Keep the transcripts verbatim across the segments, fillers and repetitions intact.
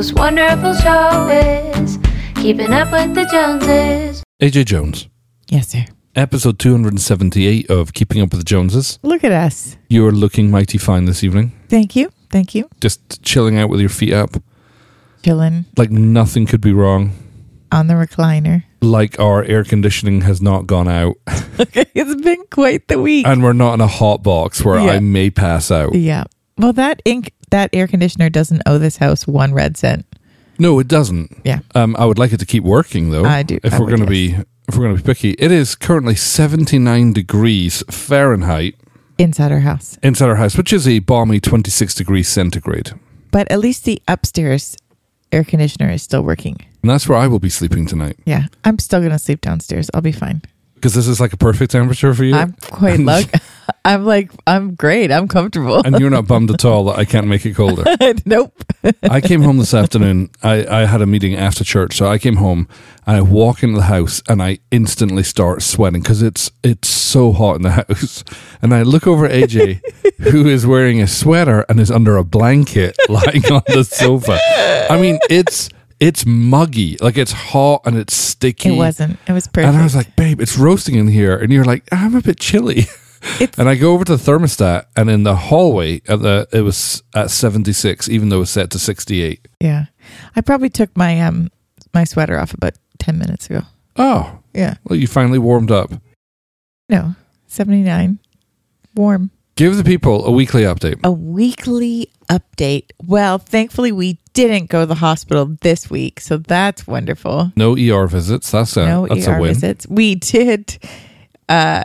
most wonderful show is Keeping Up with the Joneses. A J Jones. Yes, sir. Episode two seventy-eight of Keeping Up with the Joneses. Look at us. You're looking mighty fine this evening. Thank you. Thank you. Just chilling out with your feet up. Chilling. Like nothing could be wrong. On the recliner. Like our air conditioning has not gone out. It's been quite the week. And we're not in a hot box where yeah. I may pass out. Yeah. Well, that ink, that air conditioner doesn't owe this house one red cent. No, it doesn't. Yeah. Um, I would like it to keep working, though. I do. If I we're going to be, if we're going to be picky, it is currently seventy-nine degrees Fahrenheit inside our house. Inside our house, which is a balmy twenty-six degrees centigrade. But at least the upstairs air conditioner is still working. And that's where I will be sleeping tonight. Yeah. I'm still going to sleep downstairs. I'll be fine. Because this is like a perfect temperature for you? I'm quite lucky. I'm like, I'm great. I'm comfortable. And you're not bummed at all that I can't make it colder? Nope. I came home this afternoon. I, I had a meeting after church. So I came home and I walk into the house and I instantly start sweating because it's, it's so hot in the house. And I look over at A J, who is wearing a sweater and is under a blanket lying on the sofa. I mean, it's... It's muggy, like it's hot and it's sticky. It wasn't. It was perfect. And I was like, babe, it's roasting in here. And you're like, I'm a bit chilly. It's- and I go over to the thermostat and in the hallway, at the it was at seventy-six, even though it was set to sixty-eight. Yeah. I probably took my um my sweater off about ten minutes ago. Oh. Yeah. Well, you finally warmed up. No, seventy-nine. Warm. Give the people a weekly update. A weekly update. Well, thankfully we didn't go to the hospital this week, so that's wonderful. No E R visits. That's a no that's E R a win. Visits. We did. Uh,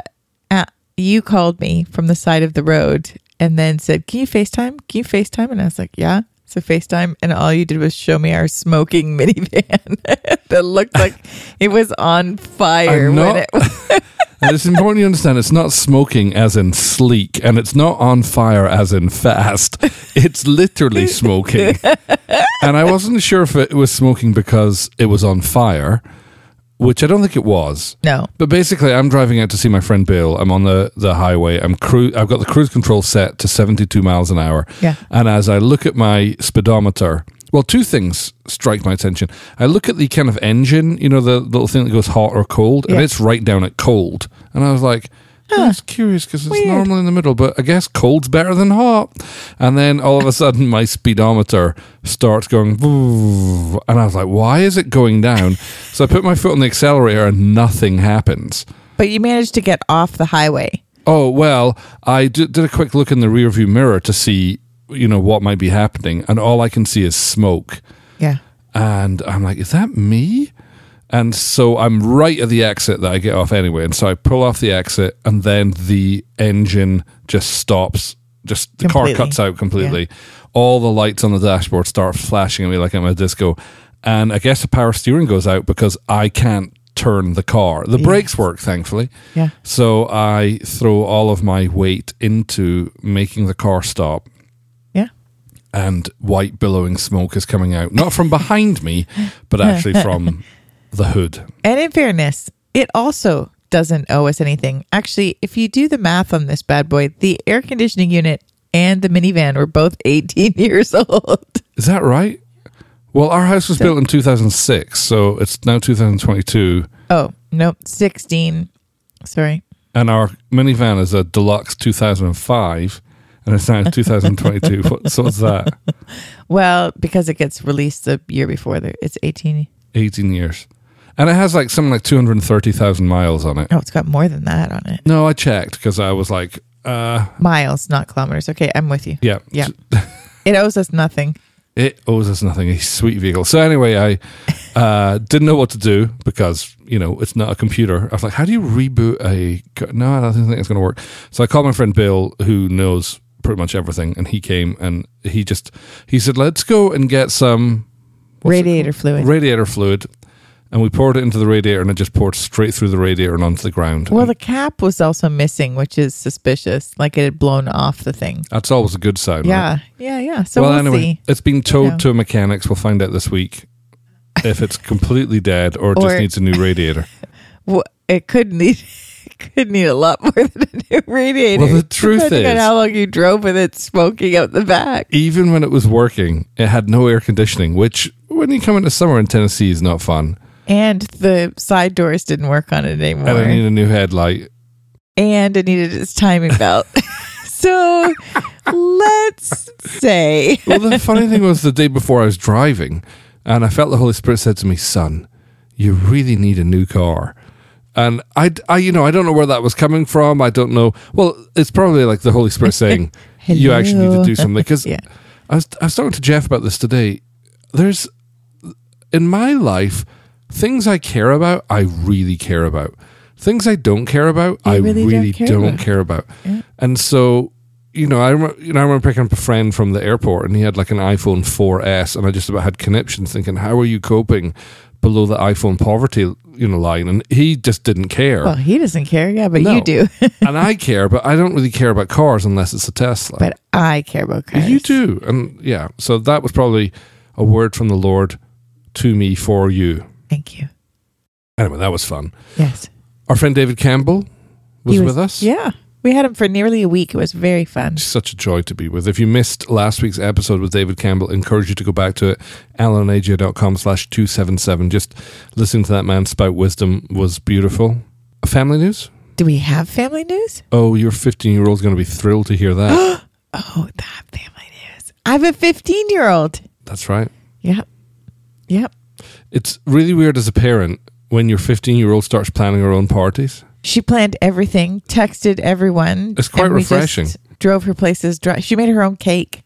uh, you called me from the side of the road and then said, "Can you FaceTime? Can you FaceTime?" And I was like, "Yeah." So FaceTime, and all you did was show me our smoking minivan that looked like it was on fire. I'm when not- it. And it's important you understand it's not smoking as in sleek and it's not on fire as in fast. It's literally smoking. And I wasn't sure if it was smoking because it was on fire, which I don't think it was. No. But basically, I'm driving out to see my friend Bill. I'm on the, the highway. I'm cru- I've got the cruise control set to seventy-two miles an hour. Yeah. And as I look at my speedometer... Well, two things strike my attention. I look at the kind of engine, you know, the little thing that goes hot or cold, yeah. and it's right down at cold. And I was like, oh, huh. That's curious because it's normally in the middle, but I guess cold's better than hot. And then all of a sudden my speedometer starts going, and I was like, why is it going down? So I put my foot on the accelerator and nothing happens. But you managed to get off the highway. Oh, well, I d- did a quick look in the rearview mirror to see... you know, what might be happening, and all I can see is smoke. Yeah. And I'm like, is that me? And so I'm right at the exit that I get off anyway, and so I pull off the exit, and then the engine just stops, just the completely. Car cuts out completely. Yeah. All the lights on the dashboard start flashing at me like I'm a disco, and I guess the power steering goes out because I can't turn the car. The yes. brakes work, thankfully. Yeah. So I throw all of my weight into making the car stop, and white billowing smoke is coming out. Not from behind me, but actually from the hood. And in fairness, it also doesn't owe us anything. Actually, if you do the math on this bad boy, the air conditioning unit and the minivan were both eighteen years old. Is that right? Well, our house was so, built in two thousand six, so it's now two thousand twenty-two. Oh, no, sixteen. Sorry. And our minivan is a deluxe two thousand five. And it's now two thousand twenty-two. What, so what's that? Well, because it gets released the year before, it's eighteen. eighteen years. And it has like something like two hundred thirty thousand miles on it. Oh, it's got more than that on it. No, I checked because I was like... Uh, miles, not kilometers. Okay, I'm with you. Yeah. Yeah. It owes us nothing. It owes us nothing. A sweet vehicle. So anyway, I uh, didn't know what to do because, you know, it's not a computer. I was like, how do you reboot a... No, I don't think it's going to work. So I called my friend Bill, who knows... pretty much everything, and he came and he just he said, let's go and get some radiator fluid radiator fluid and we poured it into the radiator, and it just poured straight through the radiator and onto the ground. Well, and the cap was also missing, which is suspicious, like it had blown off the thing. That's always a good sign. Yeah, right? yeah yeah so well, we'll anyway see. It's been towed you know. to a mechanics. We'll find out this week if it's completely dead or, or just needs a new radiator. Well, it could need could need a lot more than a new radiator. Well, the truth is, depending on how long you drove with it smoking out the back. Even when it was working, it had no air conditioning, which when you come into summer in Tennessee is not fun. And the side doors didn't work on it anymore. And I needed a new headlight. And it needed its timing belt. So let's say. Well, the funny thing was, the day before I was driving, and I felt the Holy Spirit said to me, "Son, you really need a new car." And I, I, you know, I don't know where that was coming from. I don't know. Well, it's probably like the Holy Spirit saying, "You actually need to do something." Because yeah. I was, I was talking to Jeff about this today. There's, in my life, things I care about, I really care about. Things I don't care about, you I really, really don't care don't about. Care about. Yeah. And so, you know, I remember, you know, I remember picking up a friend from the airport, and he had like an iPhone four S, and I just about had conniptions thinking, "How are you coping below the iPhone poverty, you know, line?" And he just didn't care. Well, he doesn't care, yeah, but no. You do. And I care, but I don't really care about cars unless it's a Tesla. But I care about cars. You do, and yeah. So that was probably a word from the Lord to me for you. Thank you. Anyway, that was fun. Yes. Our friend David Campbell was, was with us. Yeah. We had him for nearly a week. It was very fun. Such a joy to be with. If you missed last week's episode with David Campbell, I encourage you to go back to it, alan and a j dot com slash two seventy-seven. Just listening to that man spout wisdom was beautiful. Family news? Do we have family news? Oh, your fifteen-year-old's going to be thrilled to hear that. Oh, that family news. I have a fifteen-year-old. That's right. Yep. Yep. It's really weird as a parent when your fifteen-year-old starts planning her own parties. She planned everything, texted everyone. It's quite and refreshing. We just drove her places. Dro- she made her own cake.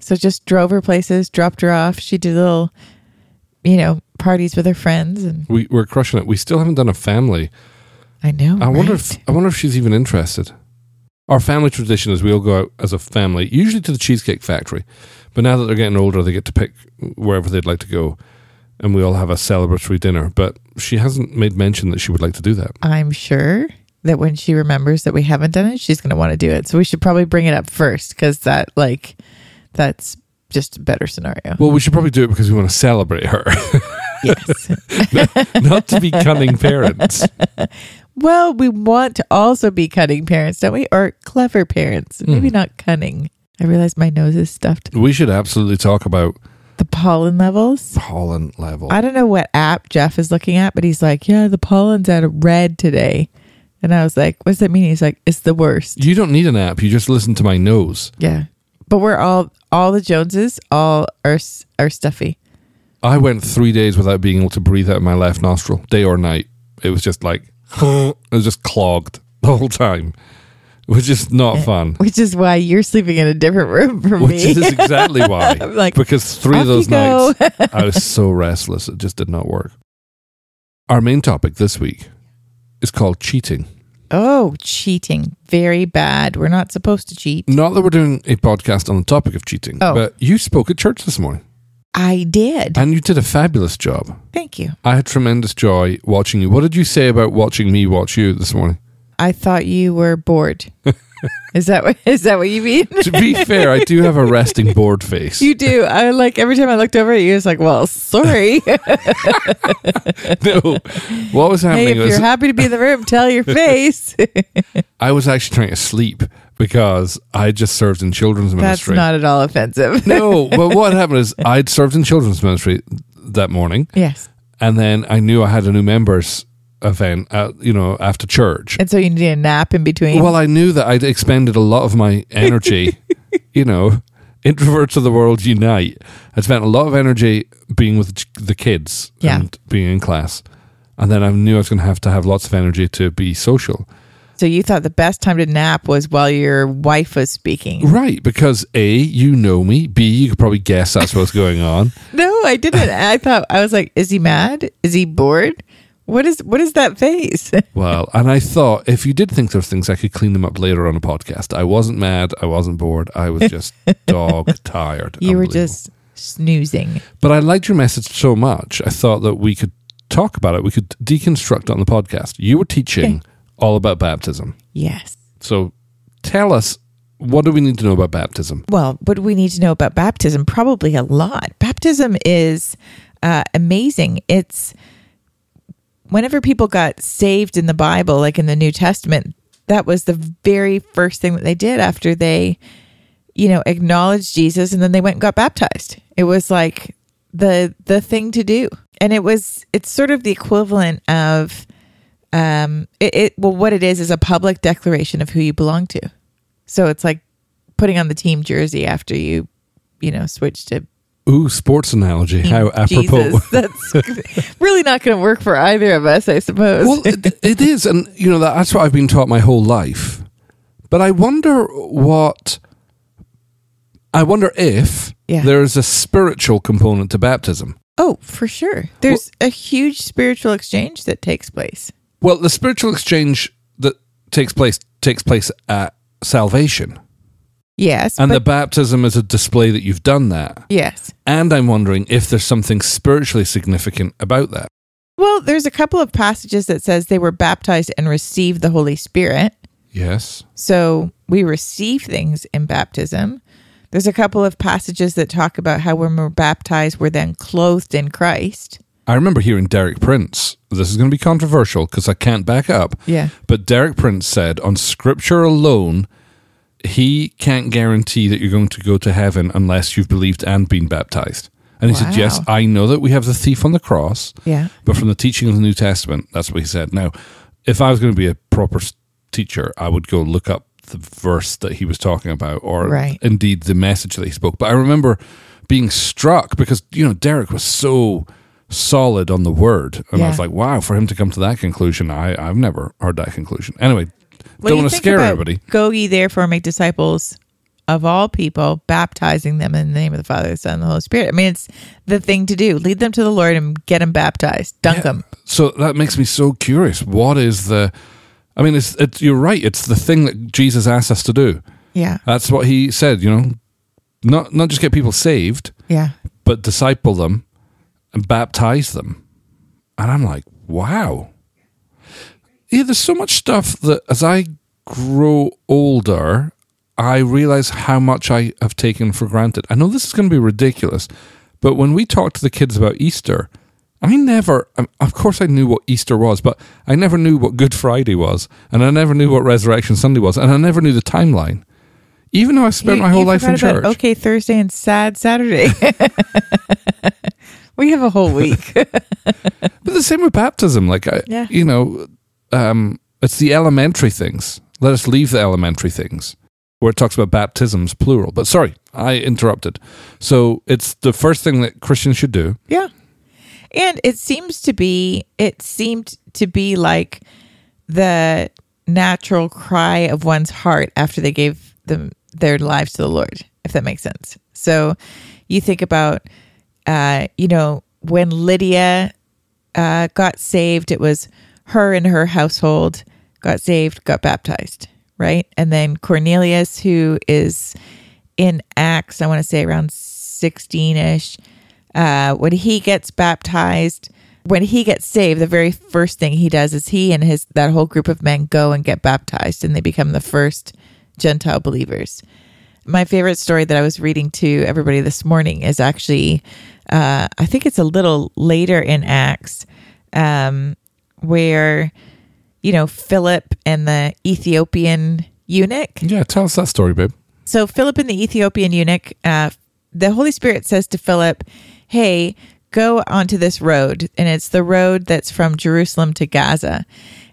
So just drove her places, dropped her off. She did little, you know, parties with her friends. And we, we're crushing it. We still haven't done a family. I know, I right? wonder if I wonder if she's even interested. Our family tradition is we all go out as a family, usually to the Cheesecake Factory. But now that they're getting older, they get to pick wherever they'd like to go. And we all have a celebratory dinner. But she hasn't made mention that she would like to do that. I'm sure that when she remembers that we haven't done it, she's going to want to do it. So we should probably bring it up first, because that, like, that's just a better scenario. Well, we should probably do it because we want to celebrate her. Yes. not, not to be cunning parents. Well, we want to also be cunning parents, don't we? Or clever parents. Maybe mm. not cunning. I realize my nose is stuffed. We should absolutely talk about the pollen levels. Pollen level. I don't know what app Jeff is looking at, but he's like, "Yeah, the pollen's at a red today." And I was like, "What does that mean?" He's like, "It's the worst." You don't need an app. You just listen to my nose. Yeah. But we're all, all the Joneses, all are, are stuffy. I went three days without being able to breathe out my left nostril, day or night. It was just like, it was just clogged the whole time. Which is not fun. Which is why you're sleeping in a different room from me. Which is exactly why. I'm like, because three of those nights, I was so restless, it just did not work. Our main topic this week is called cheating. Oh, cheating. Very bad. We're not supposed to cheat. Not that we're doing a podcast on the topic of cheating, oh. but you spoke at church this morning. I did. And you did a fabulous job. Thank you. I had tremendous joy watching you. What did you say about watching me watch you this morning? I thought you were bored. Is that what, is that what you mean? To be fair, I do have a resting bored face. You do. I like every time I looked over at you, it's like, well, sorry. No. What was happening? Hey, if was, you're happy to be in the room, tell your face. I was actually trying to sleep because I just served in children's ministry. That's not at all offensive. No, but what happened is I'd served in children's ministry that morning. Yes. And then I knew I had a new members event, uh, you know, after church. And so you need a nap in between? Well, I knew that I'd expended a lot of my energy, you know, introverts of the world unite. I spent a lot of energy being with the kids yeah. and being in class. And then I knew I was going to have to have lots of energy to be social. So you thought the best time to nap was while your wife was speaking. Right, because A, you know me. B, you could probably guess that's what's going on. No, I didn't. I thought, I was like, is he mad? Is he bored? What is what is that face? Well, and I thought, if you did think those things, I could clean them up later on a podcast. I wasn't mad. I wasn't bored. I was just dog tired. You were just snoozing. But I liked your message so much. I thought that we could talk about it. We could deconstruct it on the podcast. You were teaching okay. all about baptism. Yes. So tell us, what do we need to know about baptism? Well, what do we need to know about baptism? Probably a lot. Baptism is uh, amazing. It's whenever people got saved in the Bible, like in the New Testament, that was the very first thing that they did after they, you know, acknowledged Jesus, and then they went and got baptized. It was like the the thing to do. And it was, it's sort of the equivalent of, um, it, it well, what it is is a public declaration of who you belong to. So it's like putting on the team jersey after you, you know, switch to. Ooh, sports analogy. How apropos. Jesus, that's really not going to work for either of us, I suppose. Well, it, it is. And, you know, that, that's what I've been taught my whole life. But I wonder what, I wonder if yeah. there is a spiritual component to baptism. Oh, for sure. There's well, a huge spiritual exchange that takes place. Well, the spiritual exchange that takes place takes place at salvation. Yes. And but, the baptism is a display that you've done that. Yes. And I'm wondering if there's something spiritually significant about that. Well, there's a couple of passages that says they were baptized and received the Holy Spirit. Yes. So we receive things in baptism. There's a couple of passages that talk about how when we're baptized, we're then clothed in Christ. I remember hearing Derek Prince. This is going to be controversial because I can't back up. Yeah. But Derek Prince said on Scripture alone, he can't guarantee that you're going to go to heaven unless you've believed and been baptized. And he wow. said, yes, I know that we have the thief on the cross, yeah. but from the teaching of the New Testament, that's what he said. Now, if I was going to be a proper teacher, I would go look up the verse that he was talking about, or right. indeed the message that he spoke. But I remember being struck because, you know, Derek was so solid on the word. And yeah. I was like, wow, for him to come to that conclusion, I, I've never heard that conclusion. Anyway, What Don't do want to scare everybody. Go ye therefore, make disciples of all people, baptizing them in the name of the Father, the Son, and the Holy Spirit. I mean, it's the thing to do. Lead them to the Lord and get them baptized. Dunk yeah. them. So that makes me so curious. What is the... I mean, it's, it's you're right. It's the thing that Jesus asked us to do. Yeah. That's what he said, you know. Not, not just get people saved, yeah, but disciple them and baptize them. And I'm like, wow. Yeah, there's so much stuff that as I grow older, I realize how much I have taken for granted. I know this is going to be ridiculous, but when we talk to the kids about Easter, I never, of course I knew what Easter was, but I never knew what Good Friday was, and I never knew what Resurrection Sunday was, and I never knew the timeline. Even though I spent you, my whole life in church. About okay Thursday and Sad Saturday. We have a whole week. But the same with baptism. Like, I, yeah. you know... Um, it's the elementary things. Let us leave the elementary things, where it talks about baptisms, plural. But sorry, I interrupted. So it's the first thing that Christians should do. Yeah. And it seems to be, it seemed to be like the natural cry of one's heart after they gave them their lives to the Lord, if that makes sense. So you think about, uh, you know, when Lydia uh, got saved, it was... her and her household got saved, got baptized, right? And then Cornelius, who is in Acts, I want to say around sixteen-ish, uh, when he gets baptized, when he gets saved, the very first thing he does is he and his that whole group of men go and get baptized, and they become the first Gentile believers. My favorite story that I was reading to everybody this morning is actually, uh, I think it's a little later in Acts, um, where, you know, Philip and the Ethiopian eunuch. Yeah, tell us that story, babe. So Philip and the Ethiopian eunuch, uh, the Holy Spirit says to Philip, hey, go onto this road. And it's the road that's from Jerusalem to Gaza.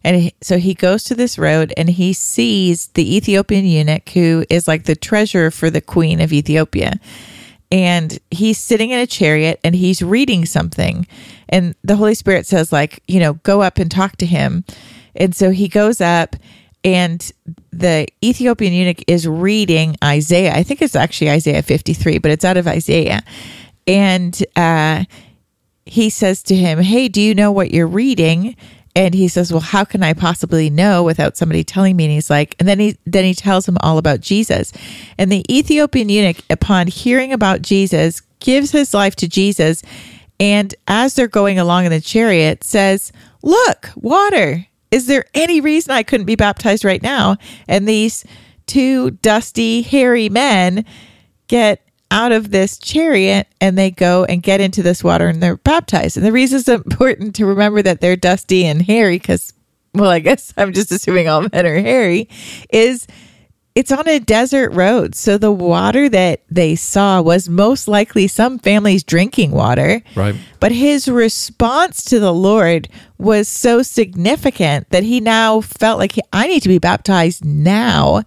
And he, so he goes to this road and he sees the Ethiopian eunuch, who is like the treasurer for the queen of Ethiopia. And he's sitting in a chariot and he's reading something. And the Holy Spirit says, like, you know, go up and talk to him. And so he goes up and the Ethiopian eunuch is reading Isaiah. I think it's actually Isaiah fifty-three, but it's out of Isaiah. And uh, he says to him, hey, do you know what you're reading? And he says, well, how can I possibly know without somebody telling me? And he's like, and then he then he tells him all about Jesus. And the Ethiopian eunuch, upon hearing about Jesus, gives his life to Jesus. And as they're going along in the chariot, says, look, water. Is there any reason I couldn't be baptized right now? And these two dusty, hairy men get out of this chariot and they go and get into this water and they're baptized. And the reason it's important to remember that they're dusty and hairy, because, well, I guess I'm just assuming all men are hairy, is it's on a desert road. So the water that they saw was most likely some family's drinking water. Right. But his response to the Lord was so significant that he now felt like, I need to be baptized now.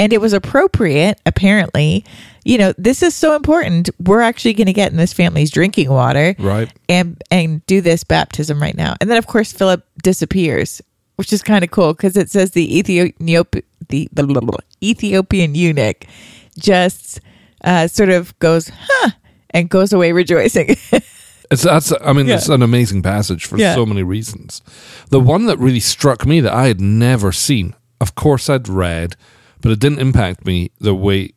And it was appropriate, apparently. You know, this is so important. We're actually going to get in this family's drinking water. Right. And, and do this baptism right now. And then, of course, Philip disappears, which is kind of cool because it says the Ethiopian the blah, blah, blah, Ethiopian eunuch just uh, sort of goes, huh, and goes away rejoicing. it's that's I mean, yeah. It's an amazing passage for yeah. so many reasons. The one that really struck me that I had never seen, of course I'd read, but it didn't impact me the way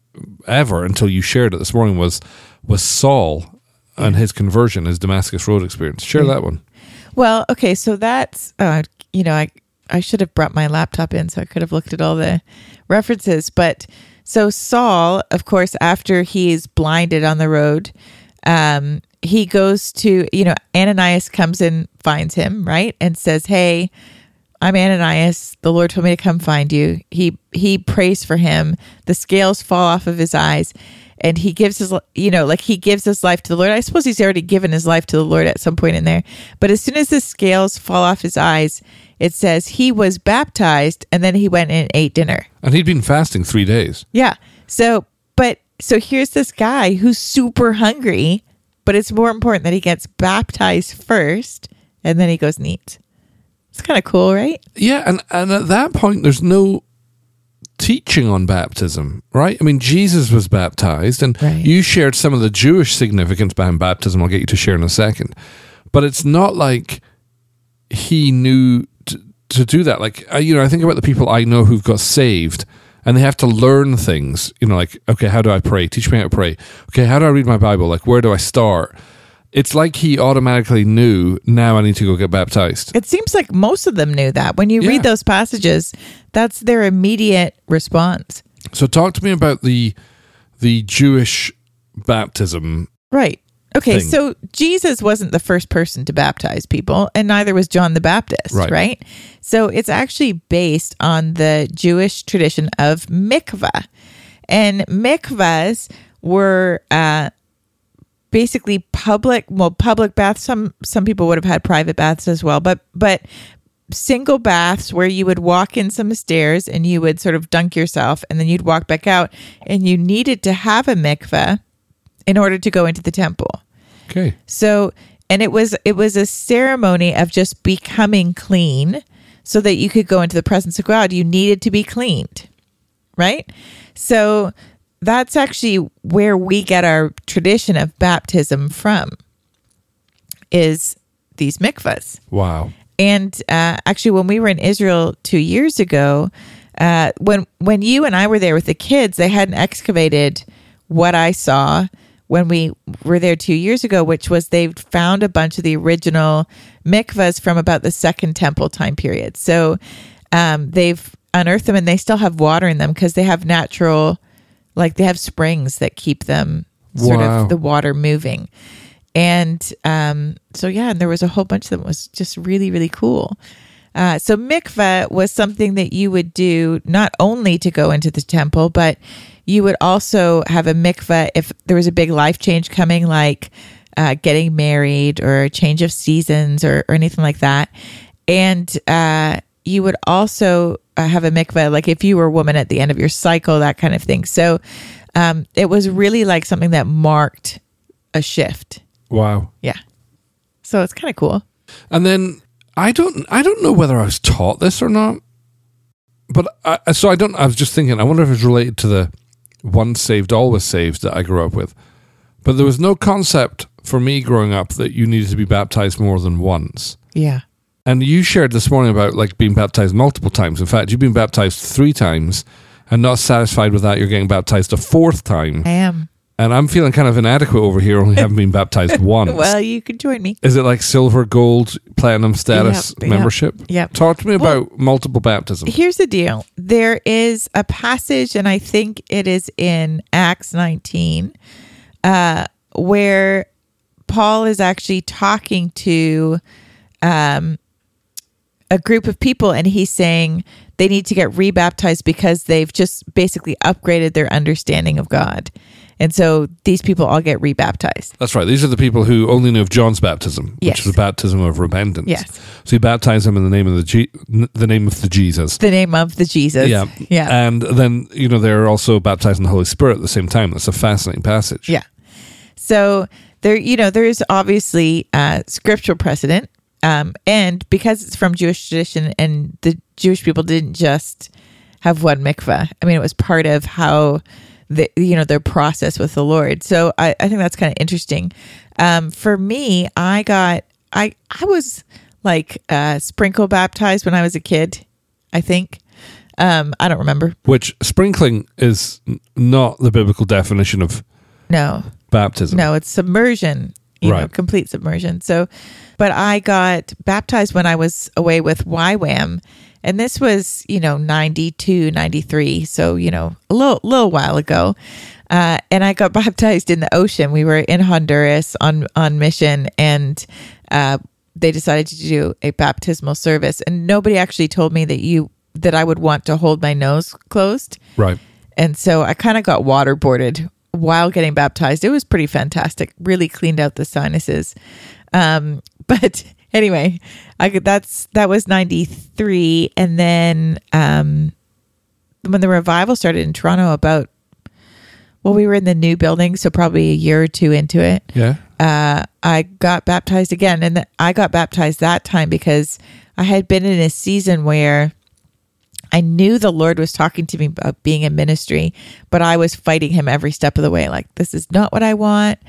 ever until you shared it this morning, was, was Saul yeah. and his conversion, his Damascus Road experience. Share yeah. that one. Well, okay, so that's, uh, you know, I... I should have brought my laptop in so I could have looked at all the references. But so Saul, of course, after he is blinded on the road, um, he goes to, you know, Ananias comes and finds him, right? And says, hey, I'm Ananias. The Lord told me to come find you. He, he prays for him. The scales fall off of his eyes. And he gives his, you know, like he gives his life to the Lord. I suppose he's already given his life to the Lord at some point in there. But as soon as the scales fall off his eyes, it says he was baptized and then he went and ate dinner. And he'd been fasting three days. Yeah. So, but, so here's this guy who's super hungry, but it's more important that he gets baptized first and then he goes and eats. It's kind of cool, right? Yeah. And, and at that point, there's no teaching on baptism, right? I mean, Jesus was baptized, and right. you shared some of the Jewish significance behind baptism. I'll get you to share in a second. But it's not like he knew to, to do that. Like, you know, I think about the people I know who've got saved, and they have to learn things, you know, like, okay, how do I pray? Teach me how to pray. Okay, how do I read my Bible? Like, where do I start? It's like he automatically knew, now I need to go get baptized. It seems like most of them knew that. When you yeah. read those passages, that's their immediate response. So talk to me about the the Jewish baptism. Right. Okay, thing. So Jesus wasn't the first person to baptize people, and neither was John the Baptist, right. right? So it's actually based on the Jewish tradition of mikvah. And mikvahs were... Uh, basically public, well, public baths. Some some people would have had private baths as well, but but single baths where you would walk in some stairs and you would sort of dunk yourself and then you'd walk back out, and you needed to have a mikveh in order to go into the temple. Okay. So, and it was it was a ceremony of just becoming clean so that you could go into the presence of God. You needed to be cleaned, right? So that's actually where we get our tradition of baptism from, is these mikvahs. Wow. And uh, actually, when we were in Israel two years ago, uh, when when you and I were there with the kids, they hadn't excavated what I saw when we were there two years ago, which was they found a bunch of the original mikvahs from about the Second Temple time period. So um, they've unearthed them, and they still have water in them because they have natural... Like they have springs that keep them sort wow. of the water moving. And um, so, yeah, and there was a whole bunch of them. It was just really, really cool. Uh, so mikvah was something that you would do not only to go into the temple, but you would also have a mikvah if there was a big life change coming, like uh, getting married or a change of seasons or, or anything like that. And uh, you would also... Uh, have a mikvah, like if you were a woman at the end of your cycle, that kind of thing. So um, it was really like something that marked a shift. Wow. Yeah. So it's kind of cool. And then I don't, I don't know whether I was taught this or not, but I, so I don't, I was just thinking, I wonder if it's related to the once saved, always saved that I grew up with, but there was no concept for me growing up that you needed to be baptized more than once. Yeah. And you shared this morning about like being baptized multiple times. In fact, you've been baptized three times and not satisfied with that. You're getting baptized a fourth time. I am. And I'm feeling kind of inadequate over here, only having been baptized once. Well, you can join me. Is it like silver, gold, platinum status yep, membership? Yep, yep. Talk to me well, about multiple baptisms. Here's the deal. There is a passage, and I think it is in Acts nineteen, uh, where Paul is actually talking to um, a group of people, and he's saying they need to get rebaptized because they've just basically upgraded their understanding of God. And so these people all get rebaptized. That's right. These are the people who only knew of John's baptism, yes. which is a baptism of repentance. Yes. So you baptize them in the name of the Je- the name of the Jesus. The name of the Jesus. Yeah. Yeah. And then, you know, they're also baptized in the Holy Spirit at the same time. That's a fascinating passage. Yeah. So there, you know, there is obviously uh, scriptural precedent, um, and because it's from Jewish tradition, and the Jewish people didn't just have one mikvah. I mean, it was part of how. The, you know, their process with the Lord. So I, I think that's kind of interesting. Um, for me, I got, I I was like uh, sprinkle baptized when I was a kid, I think. Um, I don't remember. Which sprinkling is not the biblical definition of no baptism. No, it's submersion, you right. know, complete submersion. So, but I got baptized when I was away with Y WAM. And this was, you know, ninety-two, ninety-three, so, you know, a little little while ago. Uh, and I got baptized in the ocean. We were in Honduras on, on mission, and uh, they decided to do a baptismal service. And nobody actually told me that you that I would want to hold my nose closed. Right. And so I kind of got waterboarded while getting baptized. It was pretty fantastic. Really cleaned out the sinuses. Um, but... Anyway, I could, that's that was ninety-three, and then um, when the revival started in Toronto, about well, we were in the new building, so probably a year or two into it. Yeah, uh, I got baptized again, and th- I got baptized that time because I had been in a season where I knew the Lord was talking to me about being in ministry, but I was fighting Him every step of the way. Like, this is not what I want.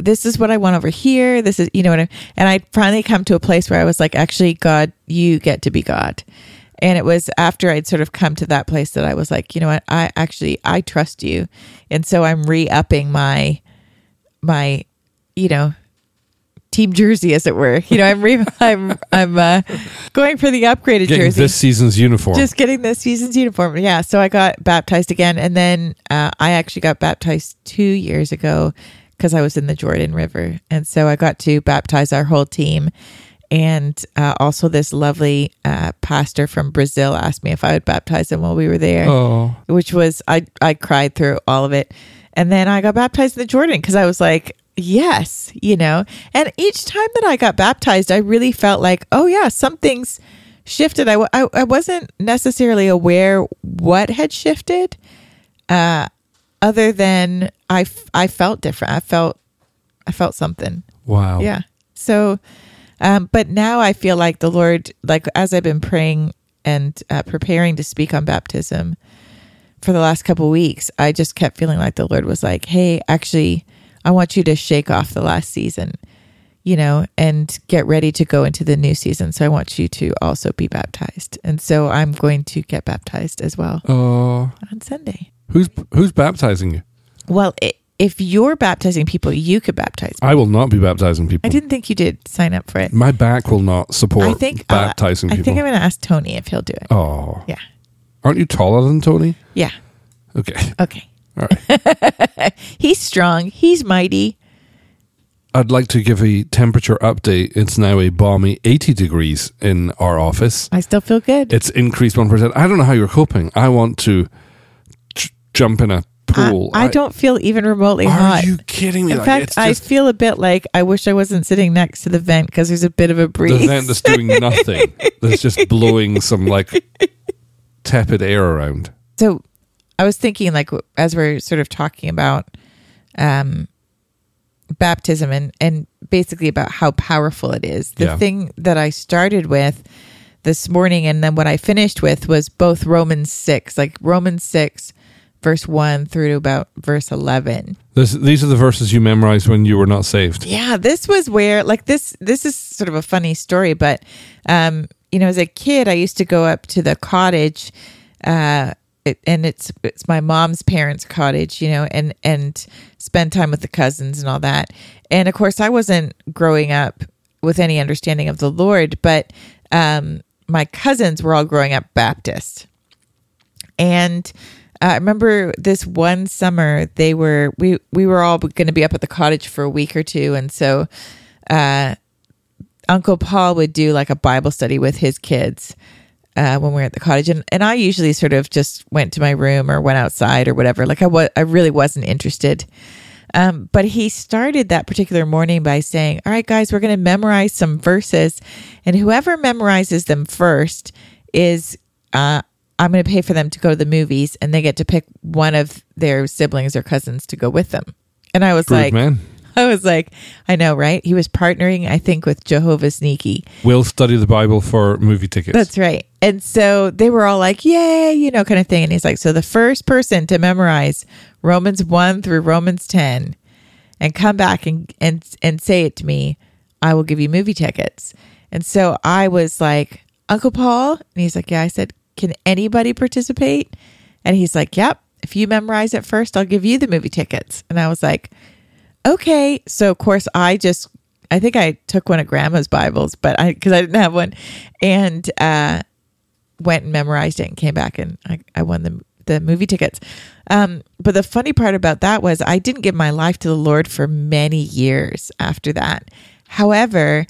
This is what I want over here. This is, you know, what I, and I finally come to a place where I was like, actually, God, you get to be God. And it was after I'd sort of come to that place that I was like, you know what, I actually, I trust you. And so I'm re-upping my, my, you know, team jersey, as it were. You know, I'm re- I'm I'm uh, going for the upgraded getting jersey. This season's uniform. Just getting this season's uniform. Yeah. So I got baptized again. And then uh, I actually got baptized two years ago, because I was in the Jordan River. And so I got to baptize our whole team. And uh, also this lovely uh, pastor from Brazil asked me if I would baptize him while we were there, oh. which was, I, I cried through all of it. And then I got baptized in the Jordan because I was like, yes, you know. And each time that I got baptized, I really felt like, oh yeah, something's shifted. I, I, I wasn't necessarily aware what had shifted. Uh Other than I, f- I felt different. I felt, I felt something. Wow. Yeah. So, um, but now I feel like the Lord, like as I've been praying and uh, preparing to speak on baptism for the last couple of weeks, I just kept feeling like the Lord was like, hey, actually, I want you to shake off the last season, you know, and get ready to go into the new season. So I want you to also be baptized. And so I'm going to get baptized as well uh... on Sunday. Who's who's baptizing you? Well, it, if you're baptizing people, you could baptize people. I will not be baptizing people. I didn't think you did sign up for it. My back will not support I think, baptizing uh, I people. I think I'm going to ask Tony if he'll do it. Oh. Yeah. Aren't you taller than Tony? Yeah. Okay. Okay. All right. He's strong. He's mighty. I'd like to give a temperature update. It's now a balmy eighty degrees in our office. I still feel good. It's increased one percent. I don't know how you're coping. I want to... jump in a pool. I, I don't feel even remotely are hot. Are you kidding me? In like, fact, it's just, I feel a bit like I wish I wasn't sitting next to the vent because there's a bit of a breeze. The vent is doing nothing. There's just blowing some like tepid air around. So I was thinking like as we're sort of talking about um, baptism and, and basically about how powerful it is. The yeah. thing that I started with this morning and then what I finished with was both Romans six, like Romans six verse one through to about verse eleven. This, these are the verses you memorized when you were not saved. Yeah, this was where, like this, this is sort of a funny story, but, um, you know, as a kid, I used to go up to the cottage, uh, it, and it's it's my mom's parents' cottage, you know, and, and spend time with the cousins and all that. And of course, I wasn't growing up with any understanding of the Lord, but um, my cousins were all growing up Baptist. And I remember this one summer they were we we were all going to be up at the cottage for a week or two, and so uh, Uncle Paul would do like a Bible study with his kids uh, when we were at the cottage, and and I usually sort of just went to my room or went outside or whatever. Like I wa- I really wasn't interested. Um, but he started that particular morning by saying, all right, guys, we're going to memorize some verses. And whoever memorizes them first is, uh, I'm going to pay for them to go to the movies. And they get to pick one of their siblings or cousins to go with them. And I was Truth, like, man. I was like, I know, right? He was partnering, I think, with Jehovah's Sneaky. We'll study the Bible for movie tickets. That's right. And so they were all like, yay, you know, kind of thing. And he's like, so the first person to memorize Romans one through Romans ten and come back and, and, and say it to me, I will give you movie tickets. And so I was like, Uncle Paul? And he's like, yeah. I said, can anybody participate? And he's like, yep. If you memorize it first, I'll give you the movie tickets. And I was like, okay. So of course I just, I think I took one of Grandma's Bibles, but I, cause I didn't have one, and, uh, went and memorized it and came back, and I, I won the, the movie tickets. Um, but the funny part about that was I didn't give my life to the Lord for many years after that. However,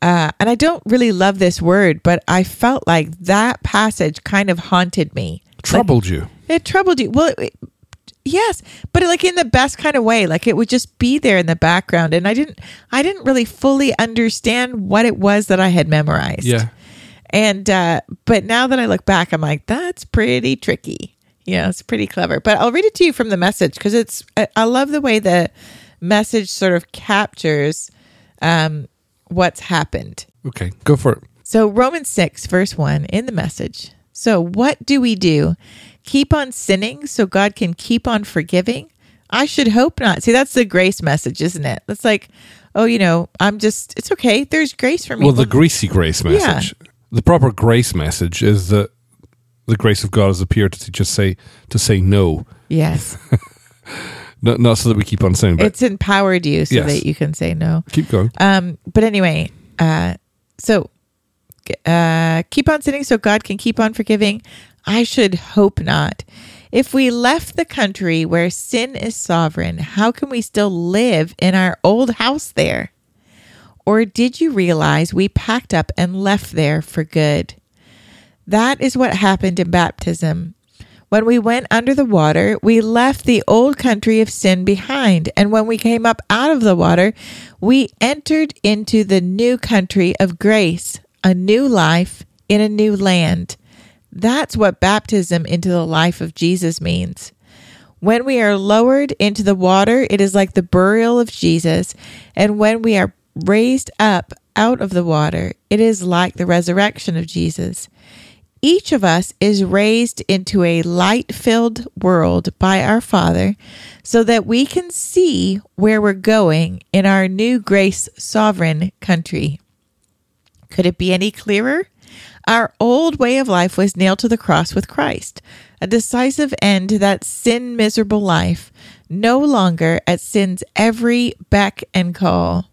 uh, and I don't really love this word, but I felt like that passage kind of haunted me. Troubled like, you. It troubled you. Well, it, yes, but like in the best kind of way, like it would just be there in the background. And I didn't, I didn't really fully understand what it was that I had memorized. Yeah. And, uh, but now that I look back, I'm like, that's pretty tricky. Yeah, it's pretty clever. But I'll read it to you from the Message, because it's, I, I love the way the Message sort of captures um, what's happened. Okay, go for it. So Romans six, verse one in the Message. So what do we do? Keep on sinning so God can keep on forgiving? I should hope not. See, that's the grace message, isn't it? That's like, oh, you know, I'm just, it's okay. There's grace for me. Well, the greasy grace message. Yeah. The proper grace message is that the grace of God has appeared to just say to say no. Yes. not, not so that we keep on saying, but it's empowered you so yes. that you can say no. Keep going. Um, but anyway, uh, so uh, keep on sinning so God can keep on forgiving. I should hope not. If we left the country where sin is sovereign, how can we still live in our old house there? Or did you realize we packed up and left there for good? That is what happened in baptism. When we went under the water, we left the old country of sin behind. And when we came up out of the water, we entered into the new country of grace, a new life in a new land. That's what baptism into the life of Jesus means. When we are lowered into the water, it is like the burial of Jesus. And when we are raised up out of the water, it is like the resurrection of Jesus. Each of us is raised into a light-filled world by our Father so that we can see where we're going in our new grace sovereign country. Could it be any clearer? Our old way of life was nailed to the cross with Christ, a decisive end to that sin-miserable life, no longer at sin's every beck and call.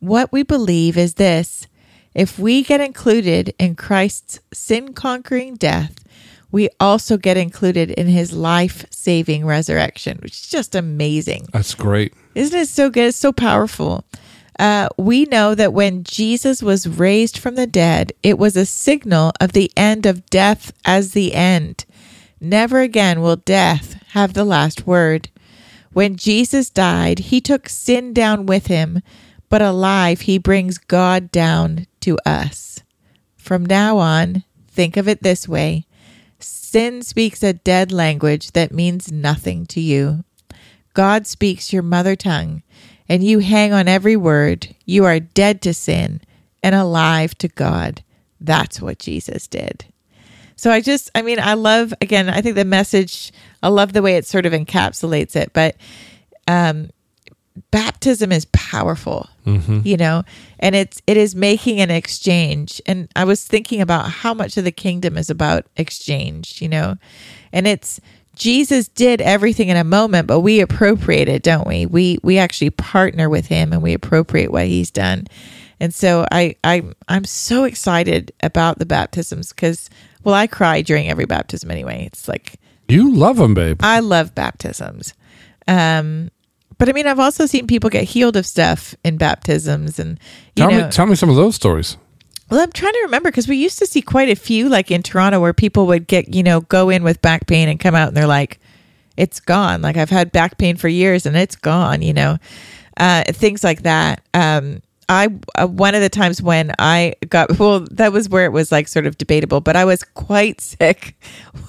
What we believe is this: if we get included in Christ's sin-conquering death, we also get included in his life-saving resurrection, which is just amazing. That's great. Isn't it so good? It's so powerful. Uh, we know that when Jesus was raised from the dead, it was a signal of the end of death as the end. Never again will death have the last word. When Jesus died, he took sin down with him, but alive he brings God down to us. From now on, think of it this way: sin speaks a dead language that means nothing to you. God speaks your mother tongue, and you hang on every word. You are dead to sin and alive to God. That's what Jesus did. So I just, I mean, I love, again, I think the Message, I love the way it sort of encapsulates it, but um, baptism is powerful, mm-hmm. you know, and it's, it is making an exchange. And I was thinking about how much of the kingdom is about exchange, you know, and it's, Jesus did everything in a moment, but we appropriate it, don't we? We we actually partner with him and we appropriate what he's done. And so I, I, I'm so excited about the baptisms because, well, I cry during every baptism anyway. It's like You love them, babe. I love baptisms. Um, but I mean, I've also seen people get healed of stuff in baptisms. And you tell, know, me, tell me some of those stories. Well, I'm trying to remember because we used to see quite a few, like in Toronto, where people would get, you know, go in with back pain and come out and they're like, it's gone. Like, I've had back pain for years and it's gone, you know, uh, things like that. Um, I, uh, one of the times when I got, well, that was where it was like sort of debatable, but I was quite sick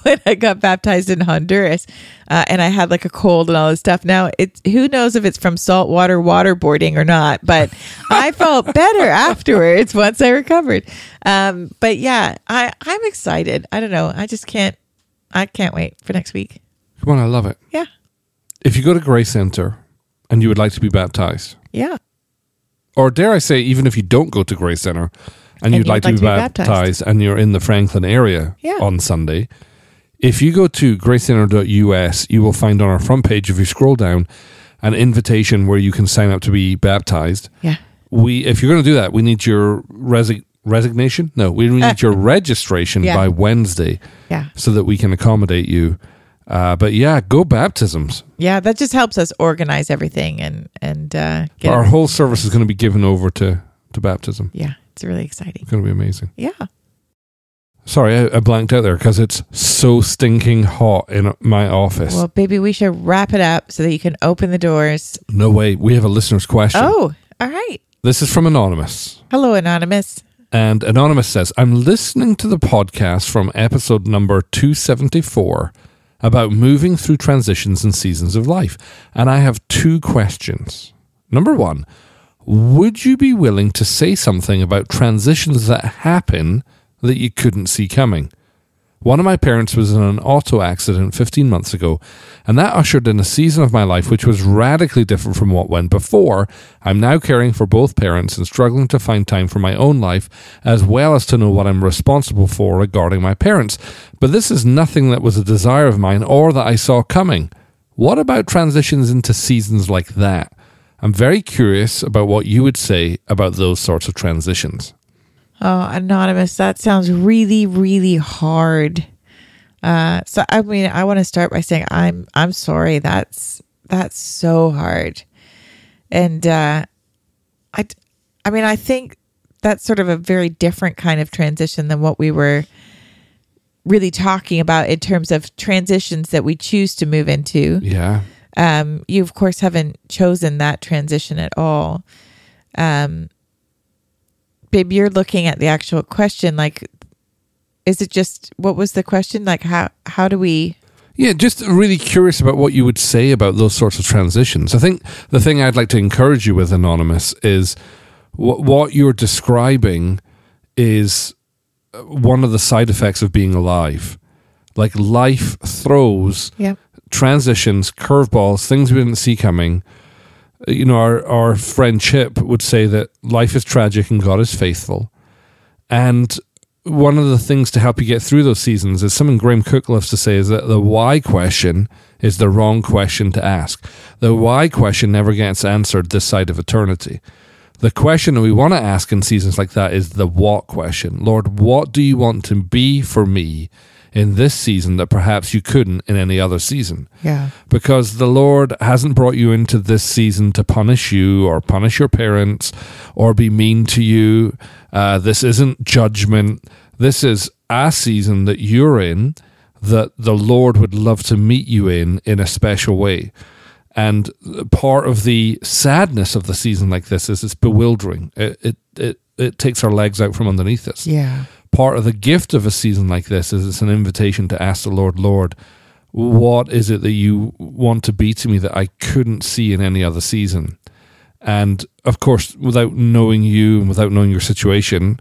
when I got baptized in Honduras uh, and I had like a cold and all this stuff. Now, it's, who knows if it's from saltwater waterboarding or not, but I felt better afterwards once I recovered. Um, but yeah, I, I'm excited. I don't know. I just can't, I can't wait for next week. Come on, I love it. Yeah. If you go to Grace Center and you would like to be baptized. Yeah. Or dare I say, even if you don't go to Grace Center and, and you'd, you'd like, like to be, to be baptized, baptized and you're in the Franklin area yeah. on Sunday, if you go to grace center dot U S, you will find on our front page, if you scroll down, an invitation where you can sign up to be baptized. Yeah. We, if you're going to do that, we need your resi- resignation. No, we need uh, your registration yeah. by Wednesday yeah. so that we can accommodate you. Uh, but yeah, go baptisms. Yeah, that just helps us organize everything and and uh, get our whole service is going to be given over to, to baptism. Yeah, it's really exciting. It's going to be amazing. Yeah. Sorry, I, I blanked out there because it's so stinking hot in my office. Well, baby, we should wrap it up so that you can open the doors. No way. We have a listener's question. Oh, all right. This is from Anonymous. Hello, Anonymous. And Anonymous says, I'm listening to the podcast from episode number two seventy-four about moving through transitions and seasons of life. And I have two questions. Number one, would you be willing to say something about transitions that happen that you couldn't see coming? One of my parents was in an auto accident fifteen months ago, and that ushered in a season of my life which was radically different from what went before. I'm now caring for both parents and struggling to find time for my own life, as well as to know what I'm responsible for regarding my parents. But this is nothing that was a desire of mine or that I saw coming. What about transitions into seasons like that? I'm very curious about what you would say about those sorts of transitions. Oh, Anonymous, that sounds really, really hard. Uh, so, I mean, I want to start by saying I'm I'm sorry. That's that's so hard. And uh, I, I mean, I think that's sort of a very different kind of transition than what we were really talking about in terms of transitions that we choose to move into. Yeah. Um, you, of course, haven't chosen that transition at all. Um Babe, you're looking at the actual question. Like, is it just, what was the question? Like, how how do we... Yeah, just really curious about what you would say about those sorts of transitions. I think the thing I'd like to encourage you with, Anonymous, is wh- what you're describing is one of the side effects of being alive. Like, life throws yep. transitions, curveballs, things we didn't see coming. You know, our, our friend Chip would say that life is tragic and God is faithful. And one of the things to help you get through those seasons is something Graham Cook loves to say is that the why question is the wrong question to ask. The why question never gets answered this side of eternity. The question that we want to ask in seasons like that is the what question. Lord, what do you want to be for me in this season that perhaps you couldn't in any other season? Yeah. Because the Lord hasn't brought you into this season to punish you or punish your parents or be mean to you. Uh, this isn't judgment. This is a season that you're in that the Lord would love to meet you in in a special way. And part of the sadness of the season like this is it's bewildering. It it it, it takes our legs out from underneath us. Yeah. Part of the gift of a season like this is it's an invitation to ask the Lord, Lord, what is it that you want to be to me that I couldn't see in any other season? And of course, without knowing you and without knowing your situation,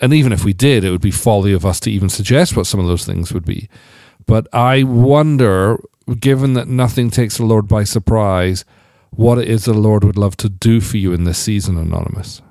and even if we did, it would be folly of us to even suggest what some of those things would be. But I wonder, given that nothing takes the Lord by surprise, what it is the Lord would love to do for you in this season, Anonymous.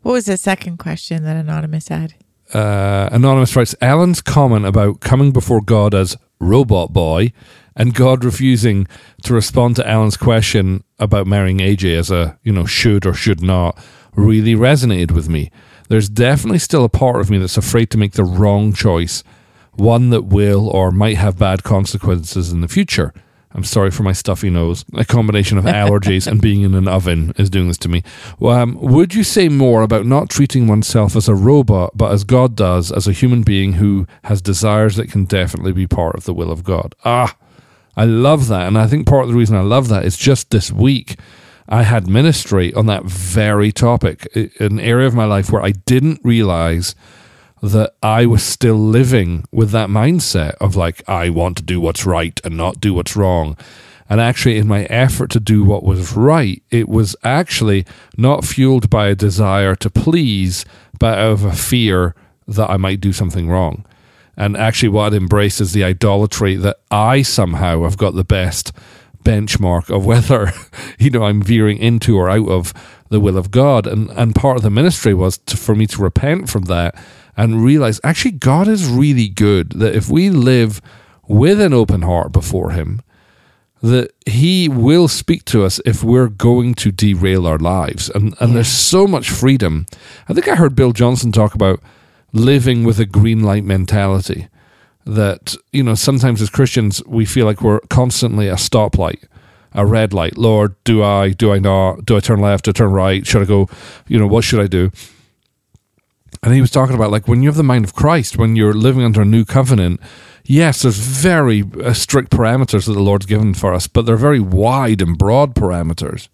What was the second question that Anonymous had? Uh, Anonymous writes, Alan's comment about coming before God as robot boy and God refusing to respond to Alan's question about marrying A J as a, you know, should or should not really resonated with me. There's definitely still a part of me that's afraid to make the wrong choice one that will or might have bad consequences in the future. I'm sorry for my stuffy nose. A combination of allergies and being in an oven is doing this to me. Um, would you say more about not treating oneself as a robot, but as God does, as a human being who has desires that can definitely be part of the will of God? Ah, I love that. And I think part of the reason I love that is just this week, I had ministry on that very topic, an area of my life where I didn't realize that I was still living with that mindset of like, I want to do what's right and not do what's wrong. And actually, in my effort to do what was right, it was actually not fueled by a desire to please, but out of a fear that I might do something wrong. And actually what it embraced is the idolatry that I somehow have got the best benchmark of whether, you know, I'm veering into or out of the will of God. And and part of the ministry was to, for me to repent from that and realize actually God is really good, that if we live with an open heart before him, that he will speak to us if we're going to derail our lives. And and yeah. There's so much freedom. I think I heard Bill Johnson talk about living with a green light mentality, that, you know, sometimes as Christians, we feel like we're constantly a stoplight, a red light. Lord, do I, do I not? Do I turn left? Do I turn right? Should I go? You know, what should I do? And he was talking about, like, when you have the mind of Christ, when you're living under a new covenant, yes, there's very uh, strict parameters that the Lord's given for us, but they're very wide and broad parameters.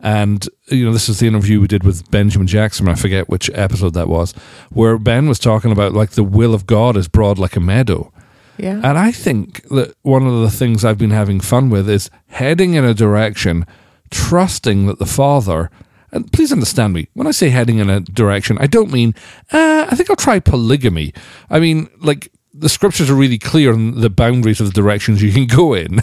And, you know, this is the interview we did with Benjamin Jackson, I forget which episode that was, where Ben was talking about, like, the will of God is broad like a meadow. Yeah. And I think that one of the things I've been having fun with is heading in a direction, trusting that the Father... And please understand me, when I say heading in a direction, I don't mean, uh, I think I'll try polygamy. I mean, like, the scriptures are really clear on the boundaries of the directions you can go in.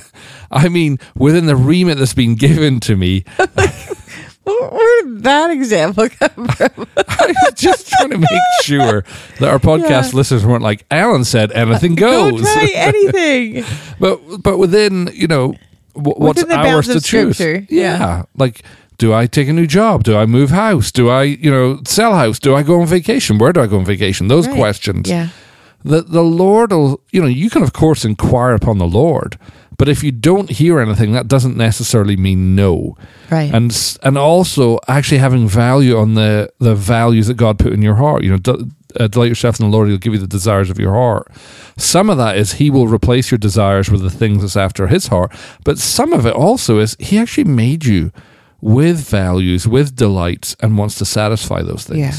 I mean, within the remit that's been given to me. Where did that example come from? I was just trying to make sure that our podcast yeah. listeners weren't like, Alan said, anything goes. Don't try anything. but, but within, you know, w- what's ours to choose. Yeah. yeah, like... Do I take a new job? Do I move house? Do I, you know, sell house? Do I go on vacation? Where do I go on vacation? Those right. questions. Yeah. The, the Lord will, you know, you can, of course, inquire upon the Lord, but if you don't hear anything, that doesn't necessarily mean no. Right. And and also actually having value on the, the values that God put in your heart. You know, de- uh, delight yourself in the Lord, he'll give you the desires of your heart. Some of that is he will replace your desires with the things that's after his heart, but some of it also is he actually made you with values, with delights, and wants to satisfy those things. Yeah.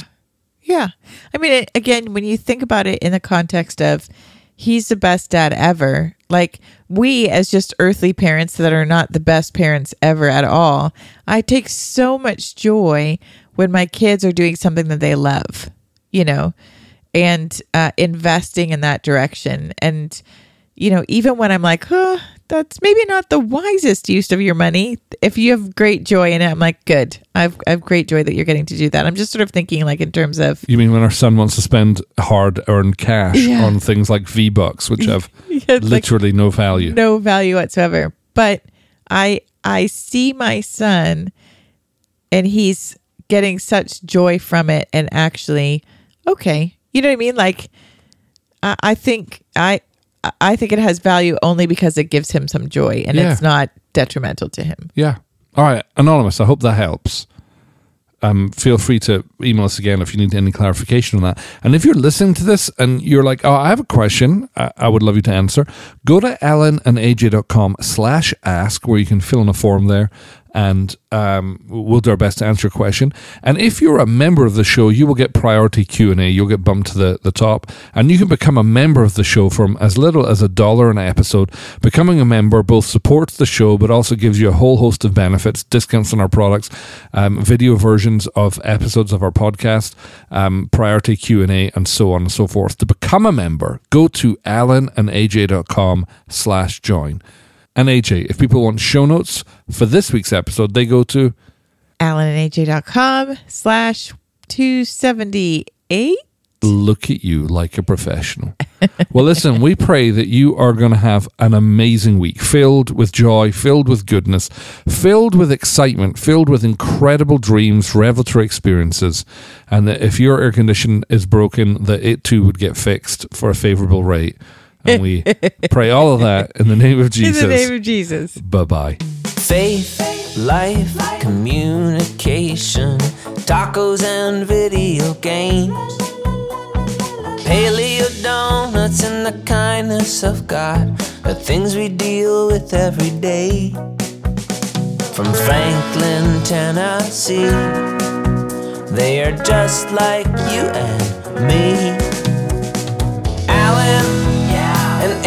Yeah. I mean, it, again, when you think about it in the context of he's the best dad ever, like we as just earthly parents that are not the best parents ever at all, I take so much joy when my kids are doing something that they love, you know, and uh, investing in that direction. And, you know, even when I'm like, huh, that's maybe not the wisest use of your money. If you have great joy in it, I'm like, good. I've I've great joy that you're getting to do that. I'm just sort of thinking like in terms of... You mean when our son wants to spend hard-earned cash yeah. on things like V-Bucks, which have yeah, literally like no value. No value whatsoever. But I I see my son and he's getting such joy from it and actually, okay. You know what I mean? Like, I, I think... I. I think it has value only because it gives him some joy and yeah. it's not detrimental to him. Yeah. All right. Anonymous, I hope that helps. Um, feel free to email us again if you need any clarification on that. And if you're listening to this and you're like, oh, I have a question I, I would love you to answer, go to alanandaj.com slash ask where you can fill in a form there. And um, we'll do our best to answer your question. And if you're a member of the show, you will get priority Q and A. You'll get bumped to the, the top. And you can become a member of the show from as little as a dollar an episode. Becoming a member both supports the show, but also gives you a whole host of benefits, discounts on our products, um, video versions of episodes of our podcast, um, priority Q and A, and so on and so forth. To become a member, go to alanandaj.com slash join. And A J, if people want show notes for this week's episode, they go to alanandaj.com slash 278. Look at you like a professional. Well, listen, we pray that you are going to have an amazing week, filled with joy, filled with goodness, filled with excitement, filled with incredible dreams, revelatory experiences, and that if your air condition is broken, that it too would get fixed for a favorable rate. And we pray all of that in the name of Jesus. In the name of Jesus. Bye-bye. Faith, life, communication, tacos and video games, paleo donuts and the kindness of God, the things we deal with every day. From Franklin, Tennessee, they are just like you and me. Alan and